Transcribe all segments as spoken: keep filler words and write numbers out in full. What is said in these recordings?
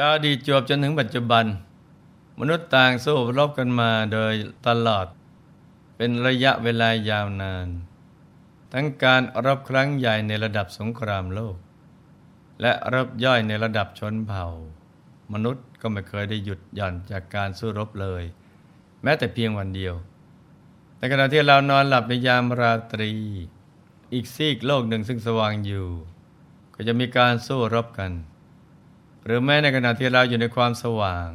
จะดีจวบจนถึงปัจจุบันมนุษย์ต่างสู้รบกันมาโดยตลอดเป็นระยะเวลายาวนานทั้งการรบครั้งใหญ่ในระดับสงครามโลกและรบย่อยในระดับชนเผ่ามนุษย์ก็ไม่เคยได้หยุดหย่อนจากการสู้รบเลยแม้แต่เพียงวันเดียวในขณะที่เรานอนหลับในยามราตรีอีกซีกโลกหนึ่งซึ่งสว่างอยู่ก็จะมีการสู้รบกันหรือแม้ในขณะที่เราอยู่ในความสว่าง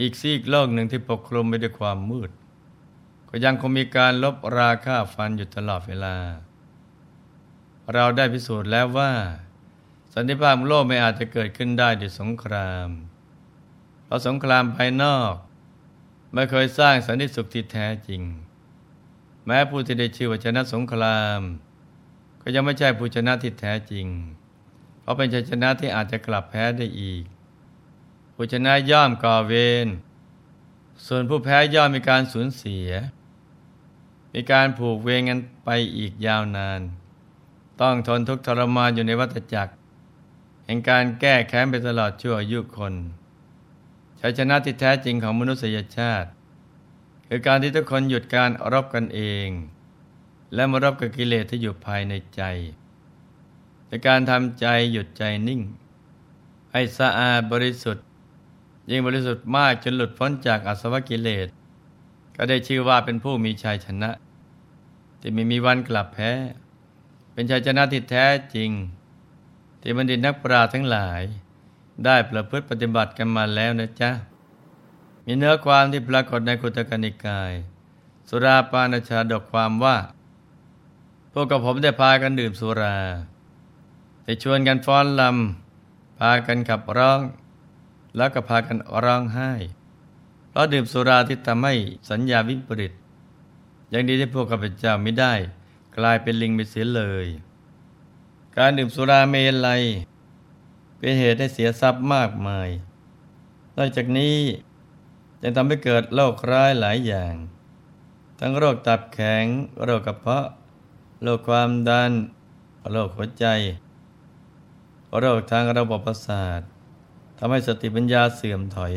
อีกซีกโลกหนึ่งที่ปกคลุมไปด้วยความมืดก็ยังคงมีการลบราฆ่าฟันอยู่ตลอดเวลาเราได้พิสูจน์แล้วว่าสันติภาพโลกไม่อาจจะเกิดขึ้นได้ด้วยสงครามเพราะสงครามภายนอกไม่เคยสร้างสันติสุขที่แท้จริงแม้ผู้ที่ได้ชื่อว่าชนะสงครามก็ยังไม่ใช่ผู้ชนะที่แท้จริงเพราะเป็นชัยชนะที่อาจจะกลับแพ้ได้อีกผู้ชนะย่อมก่อเวรส่วนผู้แพ้ย่อมมีการสูญเสียมีการผูกเวรกันไปอีกยาวนานต้องทนทุกข์ทรมานอยู่ในวัฏจักรแห่งการแก้แค้นไปตลอดชั่วอายุคนชัยชนะที่แท้จริงของมนุษยชาติคือการที่ทุกคนหยุดการรบกันเองและมารบกับกิเลสที่อยู่ภายในใจแต่การทำใจหยุดใจนิ่งให้สะอาดบริสุทธิ์ยิ่งบริสุทธิ์มากจนหลุดพ้นจากอาสวะกิเลสก็ได้ชื่อว่าเป็นผู้มีชัยชนะที่ไม่มีวันกลับแพ้เป็นชัยชนะที่แท้จริงที่บัณฑิตนักปราชญ์ทั้งหลายได้ประพฤติปฏิบัติกันมาแล้วนะจ๊ะมีเนื้อความที่ปรากฏในคุตตกนิกายสุราปานชาดกความว่าพวกกับผมได้พากันดื่มสุราได้ชวนกันฟ้อนรำพากันขับร้องแล้วก็พากันร้องไห้เพราะดื่มสุราที่ทำให้สัญญาวิปริตอย่างดีที่พวกข้าพเจ้าไม่ได้กลายเป็นลิงไปเสียเลยการดื่มสุราเมลัยเป็นเหตุให้เสียทรัพย์มากมายนอกจากนี้ยังทำให้เกิดโรคร้ายหลายอย่างทั้งโรคตับแข็งโรคกระเพาะโรคความดันโรคหัวใจโรคทางระบบประสาททำให้สติปัญญาเสื่อมถอย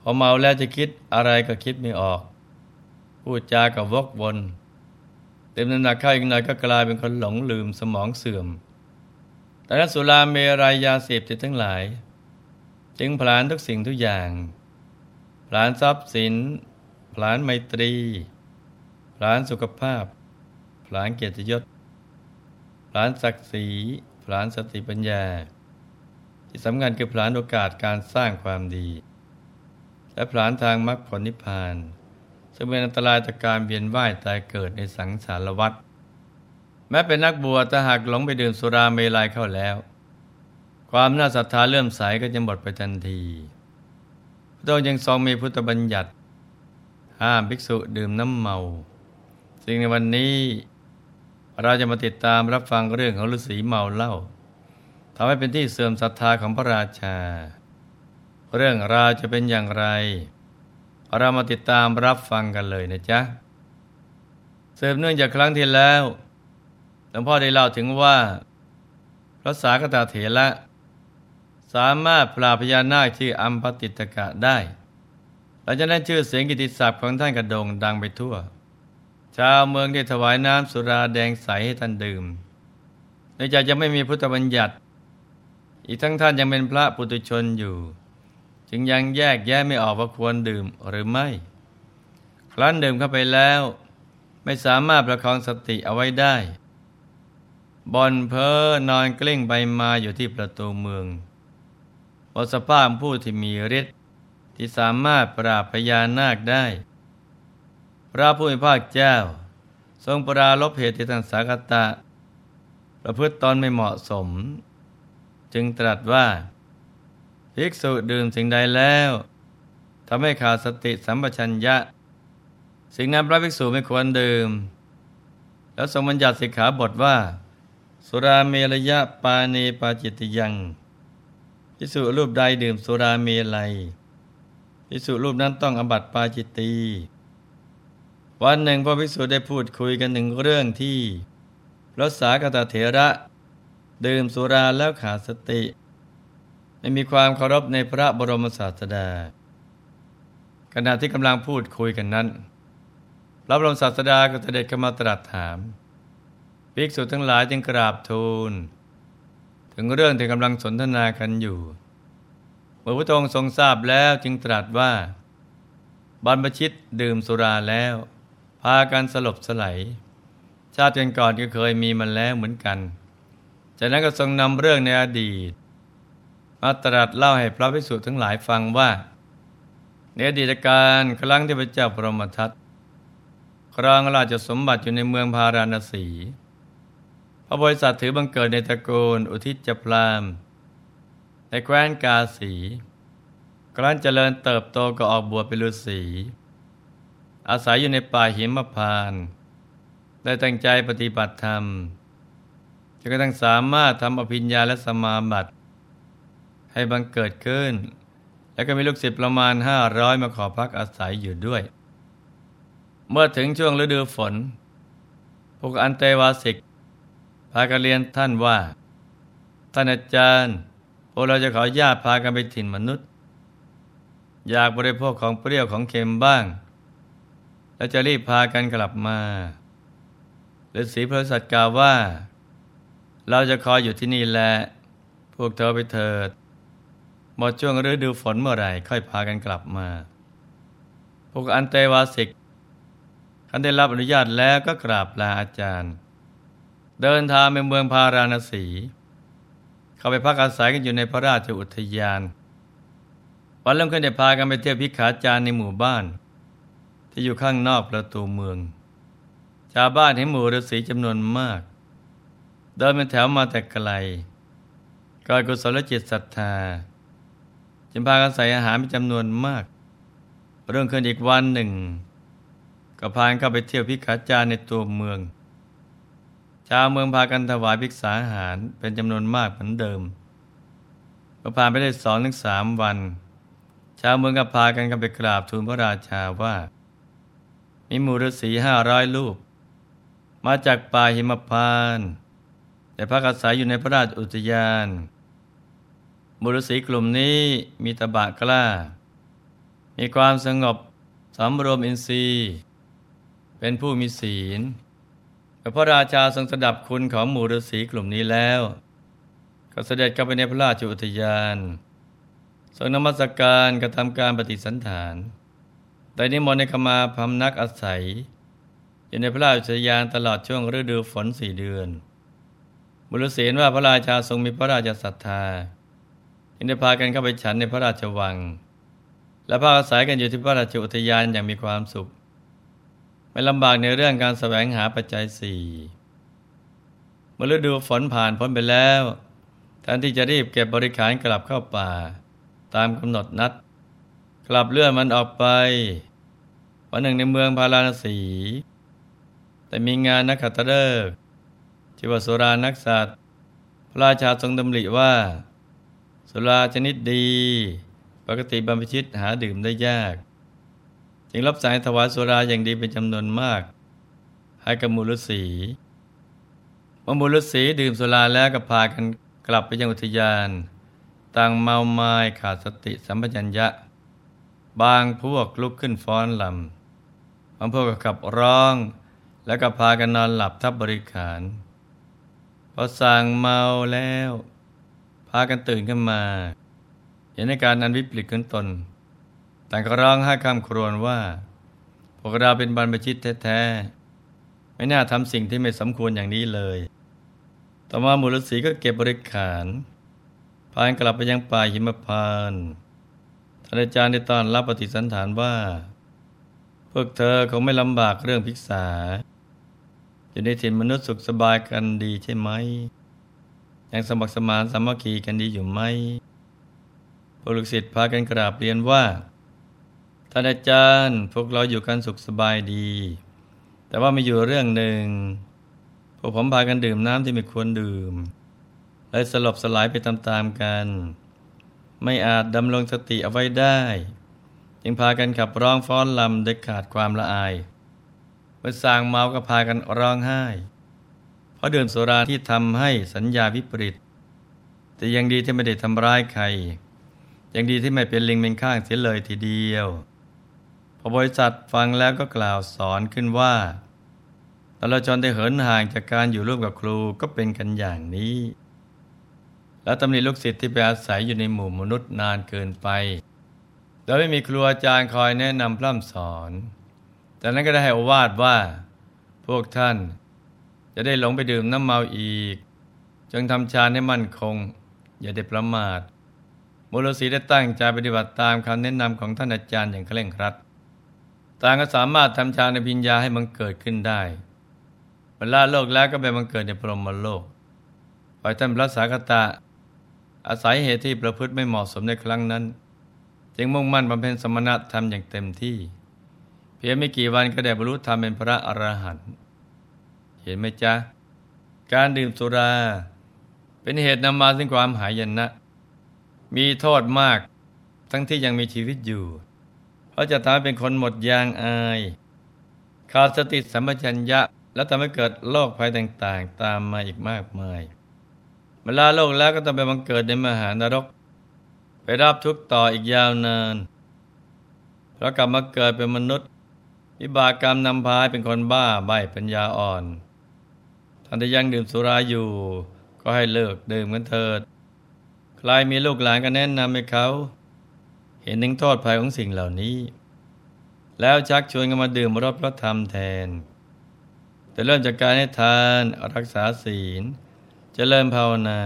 พอเมาแล้วจะคิดอะไรก็คิดไม่ออกพูดจากับวกวนเต็มน้ำหนักเข้าอีกหน่อยก็กลายเป็นคนหลงลืมสมองเสื่อมแต่นั้นสุราเมรัยยาเสพติดทั้งหลายจึงผลาญทุกสิ่งทุกอย่างผลาญทรัพย์สินผลาญไมตรีผลาญสุขภาพผลาญเกียรติยศผลาญศักดิ์ศรีผลาญสติปัญญาที่สำคัญคือผลาญโอกาสการสร้างความดีและผลาญทางมรรคผลนิพพานซึ่งเป็นอันตรายต่อการเวียนว่ายตายเกิดในสังสารวัฏแม้เป็นนักบวชแต่หากหลงไปดื่มสุราเมลัยเข้าแล้วความน่าศรัทธาเลื่อมใสก็จะหมดไปทันทีพระองค์ยังทรงมีพุทธบัญญัติห้ามภิกษุดื่มน้ำเมาซึ่งในวันนี้เราจะมาติดตามรับฟังเรื่องของฤาษีเมาเหล้าทำให้เป็นที่เสื่อมศรัทธาของพระราชาเรื่องราวจะเป็นอย่างไรเรามาติดตามรับฟังกันเลยนะจ๊ะสืบเนื่องจากครั้งที่แล้วหลวงพ่อได้เล่าถึงว่าพระสากตเถระสามารถปราบพญานาคชื่ออัมพติตกะได้หลังจากนั้นชื่อเสียงกิตติศัพท์ของท่านกระโด่งดังไปทั่วชาวเมืองได้ถวายน้ำสุราแดงใสให้ท่านดื่มเนื่องจากยังไม่มีพุทธบัญญัติอีกทั้งท่านยังเป็นพระปุถุชนอยู่จึงยังแยกแยะไม่ออกว่าควรดื่มหรือไม่ครั้นดื่มเข้าไปแล้วไม่สามารถประคองสติเอาไว้ได้บ่นเพ้อนอนกลิ้งไปมาอยู่ที่ประตูเมืองอสภาพผู้ที่มีฤทธิ์ที่สามารถปราบพญานาคได้พระผู้มีพระเจ้าทรงปราลบเหตุที่ท่านสากตะประพฤติตนไม่เหมาะสมจึงตรัสว่าภิกษุดื่มสิ่งใดแล้วทำให้ขาดสติสัมปชัญญะสิ่งนั้นพระภิกษุไม่ควรดื่มแล้วทรงบัญญัติสิกขาบทว่าสุราเมรยะปาเนปาจิตติยังภิกษุรูปใดดื่มสุราเมลัยภิกษุรูปนั้นต้องอบัติปาจิตตีวันหนึ่งพระภิกษุได้พูดคุยกันถึงเรื่องที่พระสากตเถระดื่มสุราแล้วขาดสติ ได้มีความเคารพในพระบรมศาสดาขณะที่กำลังพูดคุยกันนั้นพระบรมศาสดาก็เสด็จเข้ามาตรัสถามภิกษุทั้งหลายจึงกราบทูลถึงเรื่องที่กำลังสนทนากันอยู่เมื่อพระองค์ทรงทราบแล้วจึงตรัสว่าบรรพชิตดื่มสุราแล้วพากันสลบสลายชาติก่อนๆก็เคยมีมาแล้วเหมือนกันจากนั้นก็ทรงนำเรื่องในอดีตมาตรัสเล่าให้พระภิกษุทั้งหลายฟังว่าในอดีตการครั้งที่พระเจ้าพรหมทัตครองราชสมบัติอยู่ในเมืองพาราณสีพระโพธิสัตว์ถือบังเกิดในตระกูลอุทิจพราหมณ์ในแคว้นกาสีครั้นเจริญเติบโตก็ออกบวชเป็นฤาษีอาศัยอยู่ในป่าหิมพานต์ได้ตั้งใจปฏิบัติธรรมจนกระทั่งสามารถทำอภิญญาและสมาบัติให้บังเกิดขึ้นแล้วก็มีลูกศิษย์ประมาณห้าร้อยมาขอพักอาศัยอยู่ด้วยเมื่อถึงช่วงฤดูฝนพวกอันเตวาสิกพากันเรียนท่านว่าท่านอาจารย์พวกเราจะขอญาติพากันไปถิ่นมนุษย์อยากบริโภคของเปรี้ยวของเค็มบ้างแล้วจะรีบพากันกลับมาฤาษีพระสัตกล่าวว่าเราจะคอยอยู่ที่นี่แลพวกเธอไปเถิดหมดช่วงฤดูฝนเมื่อไหร่ค่อยพากันกลับมาพวกอันเตวาสิกคันได้รับอนุญาตแล้วก็กราบลาอาจารย์เดินทางไปเมืองพาราณสีเข้าไปพักอาศัยกันอยู่ในพระราชอุทยานวันรุ่งขึ้นได้พากันไปเที่ยวพิขาจารในหมู่บ้านที่อยู่ข้างนอกประตูเมืองชาวบ้านเห็นหมู่ฤาษีจำนวนมากเดินเป็นแถวมาแต่ไกลก่อนกุศลจิตศรัทธาจึงพากันใส่อาหารเป็นจำนวนมากเรื่องขึ้นอีกวันหนึ่งก็พากันเข้าไปเที่ยวพิขาจารในตัวเมืองชาวเมืองพากันถวายภิกษาอาหารเป็นจำนวนมากเหมือนเดิมก็ผ่านไปได้สองถึงสามวันชาวเมืองก็พากันกันไปกราบทูลพระราชาว่ามีหมู่ฤาษีห้าร้อยรูปมาจากป่าหิมพานต์แต่พักอาศัยอยู่ในพระราชอุทยานหมู่ฤาษีกลุ่มนี้มีตบะกล้ามีความสงบสำรวมอินทรีย์เป็นผู้มีศีลแต่พระราชาทรงสดับคุณของหมู่ฤาษีกลุ่มนี้แล้วก็เสด็จเข้าไปในพระราชอุทยานทรงนมัสการกระทำการปฏิสันถานแต่นิมนต์ให้เข้ามาพำนักอาศัยอยู่ในพระราชอุทยานตลอดช่วงฤดูฝนสี่เดือนหมู่ฤาษีว่าพระราชาทรงมีพระราชศรัทธาจึงได้พากันเข้าไปฉันในพระราชวังและพักอาศัยกันอยู่ที่พระราชอุทยานอย่างมีความสุขไม่ลำบากในเรื่องการแสวงหาปัจจัยสี่เมื่อฤดูฝนผ่านพ้นไปแล้วท่านที่จะรีบเก็บบริขารกลับเข้าป่าตามกำหนดนัดกลับเลื่อนมันออกไปวันหนึ่งในเมืองพาราณสีแต่มีงานนักขัตฤกษ์ที่ว่าสุรานักษัตริย์พระราชาทรงดำริว่าสุราชนิดดีปกติบรรพชิตหาดื่มได้ยากจึงรับสั่งถวายสุราอย่างดีเป็นจำนวนมากให้กับหมู่ฤาษีเมื่อหมู่ฤาษีดื่มสุราแล้วก็พากันกลับไปยังอุทยานต่างเมามายขาดสติสัมปชัญญะบางพวกลุกขึ้นฟ้อนลำบางพวกก็ขับร้องแล้วก็พากันนอนหลับทับบริขารพอสั่งเมาแล้วพากันตื่นขึ้นมาเห็นในการนั้นวิปริตขึ้นตนต่างก็ร้องไห้คร่ำครวญว่าพวกเราเป็นบรรพชิตแท้ๆไม่น่าทำสิ่งที่ไม่สมควรอย่างนี้เลยต่อมาหมู่ฤาษีก็เก็บบริขารพากันกลับไปยังป่าหิมพานต์ท่านอาจารย์ได้ต้อนรับปฏิสันถานว่าพวกเธอคงไม่ลำบากเรื่องภิกษาอยู่ในถิ่นมนุษย์สุขสบายกันดีใช่ไหมยังสมัครสมานสามัคคีกันดีอยู่ไหมพวกลูกศิษย์พากันกราบเรียนว่าท่านอาจารย์พวกเราอยู่กันสุขสบายดีแต่ว่ามีอยู่เรื่องหนึ่งพวกผมพากันดื่มน้ำที่ไม่ควรดื่มและสลบสลายไปตามๆกันไม่อาจดำรงสติเอาไว้ได้จึงพากันขับร้องฟ้อนลำโดยขาดความละอายเมื่อสางเมาก็พากันร้องไห้เพราะดื่มสุราที่ทำให้สัญญาวิปริต แต่ยังดีที่ไม่ได้ทำร้ายใครยังดีที่ไม่เป็นลิงเป็นข้างเสียเลยทีเดียวพอบริษัทฟังแล้วก็กล่าวสอนขึ้นว่าตลอดจนได้เหินห่างจากการอยู่ร่วมกับครูก็เป็นกันอย่างนี้และตำหนิลูกศิษย์ที่ไปอาศัยอยู่ในหมู่มนุษย์นานเกินไปโดยไม่มีครูอาจารย์คอยแนะนำพร่ำสอนจากนั้นก็ได้ให้โอวาทว่าพวกท่านจะได้หลงไปดื่มน้ำเมาอีกจงทำฌานให้มั่นคงอย่าได้ประมาทบุรุษได้ตั้งใจปฏิบัติตามคำแนะนำของท่านอาจารย์อย่างเคร่งครัดต่างก็สามารถทำฌานในปัญญาให้บังเกิดขึ้นได้บรรลุโลกแล้วก็ไปบังเกิดในพรหมโลกฝ่ายท่านพระสาคตะอาศัยเหตุที่ประพฤติไม่เหมาะสมในครั้งนั้นจึงมุ่งมั่นบำเพ็ญสมณธรรมอย่างเต็มที่เพียงไม่กี่วันก็ได้บรรลุธรรมเป็นพระอรหันต์เห็นไหมจ๊ะการดื่มสุราเป็นเหตุนำมาซึ่งความหายนะมีโทษมากทั้งที่ยังมีชีวิตอยู่เพราะจะทำให้เป็นคนหมดยางอายขาดสติสัมปชัญญะและทำให้เกิดโรคภัยต่างๆตามมาอีกมากมายเวลาโลกแล้วก็ต้องไปบังเกิดในมหานรกไปรับทุกข์ต่ออีกยาวนานแล้วกลับมาเกิดเป็นมนุษย์วิบากกรรมนำพาให้เป็นคนบ้าใบ้ปัญญาอ่อนท่านที่ยังดื่มสุราอยู่ก็ให้เลิกดื่มกันเถิดใครมีลูกหลานก็แนะนำให้เขาเห็นถึงโทษภัยของสิ่งเหล่านี้แล้วชักชวนกันมาดื่มรสพระธรรมแทนแต่เริ่มจากการให้ทานรักษาศีลเจริญภาวนา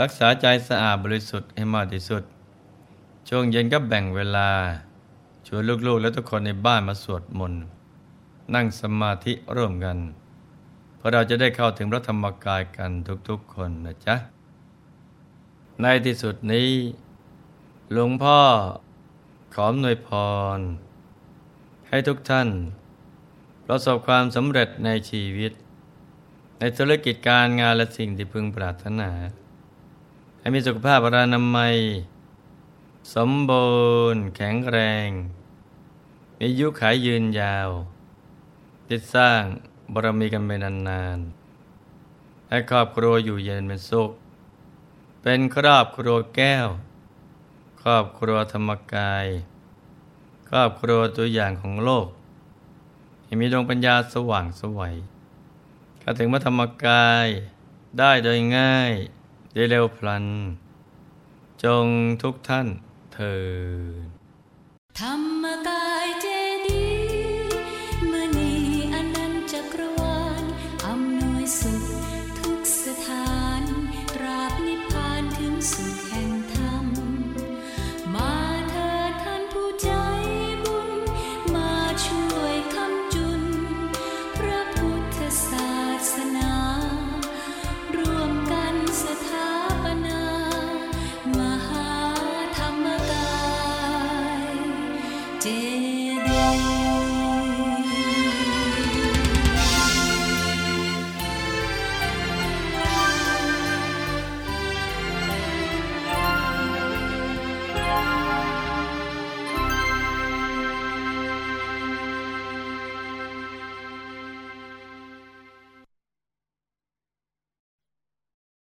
รักษาใจสะอาดบริสุทธิ์ให้มากที่สุดช่วงเย็นก็แบ่งเวลาชวนลูกๆและทุกคนในบ้านมาสวดมนต์นั่งสมาธิร่วมกันเพราะเราจะได้เข้าถึงพระธรรมกายกันทุกๆคนนะจ๊ะในที่สุดนี้หลวงพ่อขออำนวยพรให้ทุกท่านประสบความสำเร็จในชีวิตในธุรกิจการงานและสิ่งที่พึงปรารถนาให้มีสุขภาพอนามัยสมบูรณ์แข็งแรงมีอายุขายยืนยาวติดสร้างบารมีกันไปนานๆให้ครอบครัวอยู่เย็นเป็นสุขเป็นครอบครัวแก้วครอบครัวธรรมกายครอบครัวตัวอย่างของโลกให้มีดวงปัญญาสว่างไสวเข้าถึงพระธรรมกายได้โดยง่ายโดยเร็วพลันจงทุกท่านเถิดธรรมกายเจดีย์มื้อนี้อนันต์จักรวาลอำนวยสุขทุกสถานตราบนิพพานถึงสุขแห่งธรรมมาเถิดท่านผู้ใจบุญมาช่วยคำจุนพระพุทธศาสนาร่วมกันสถาปนามหาธรรมกายเจดีย์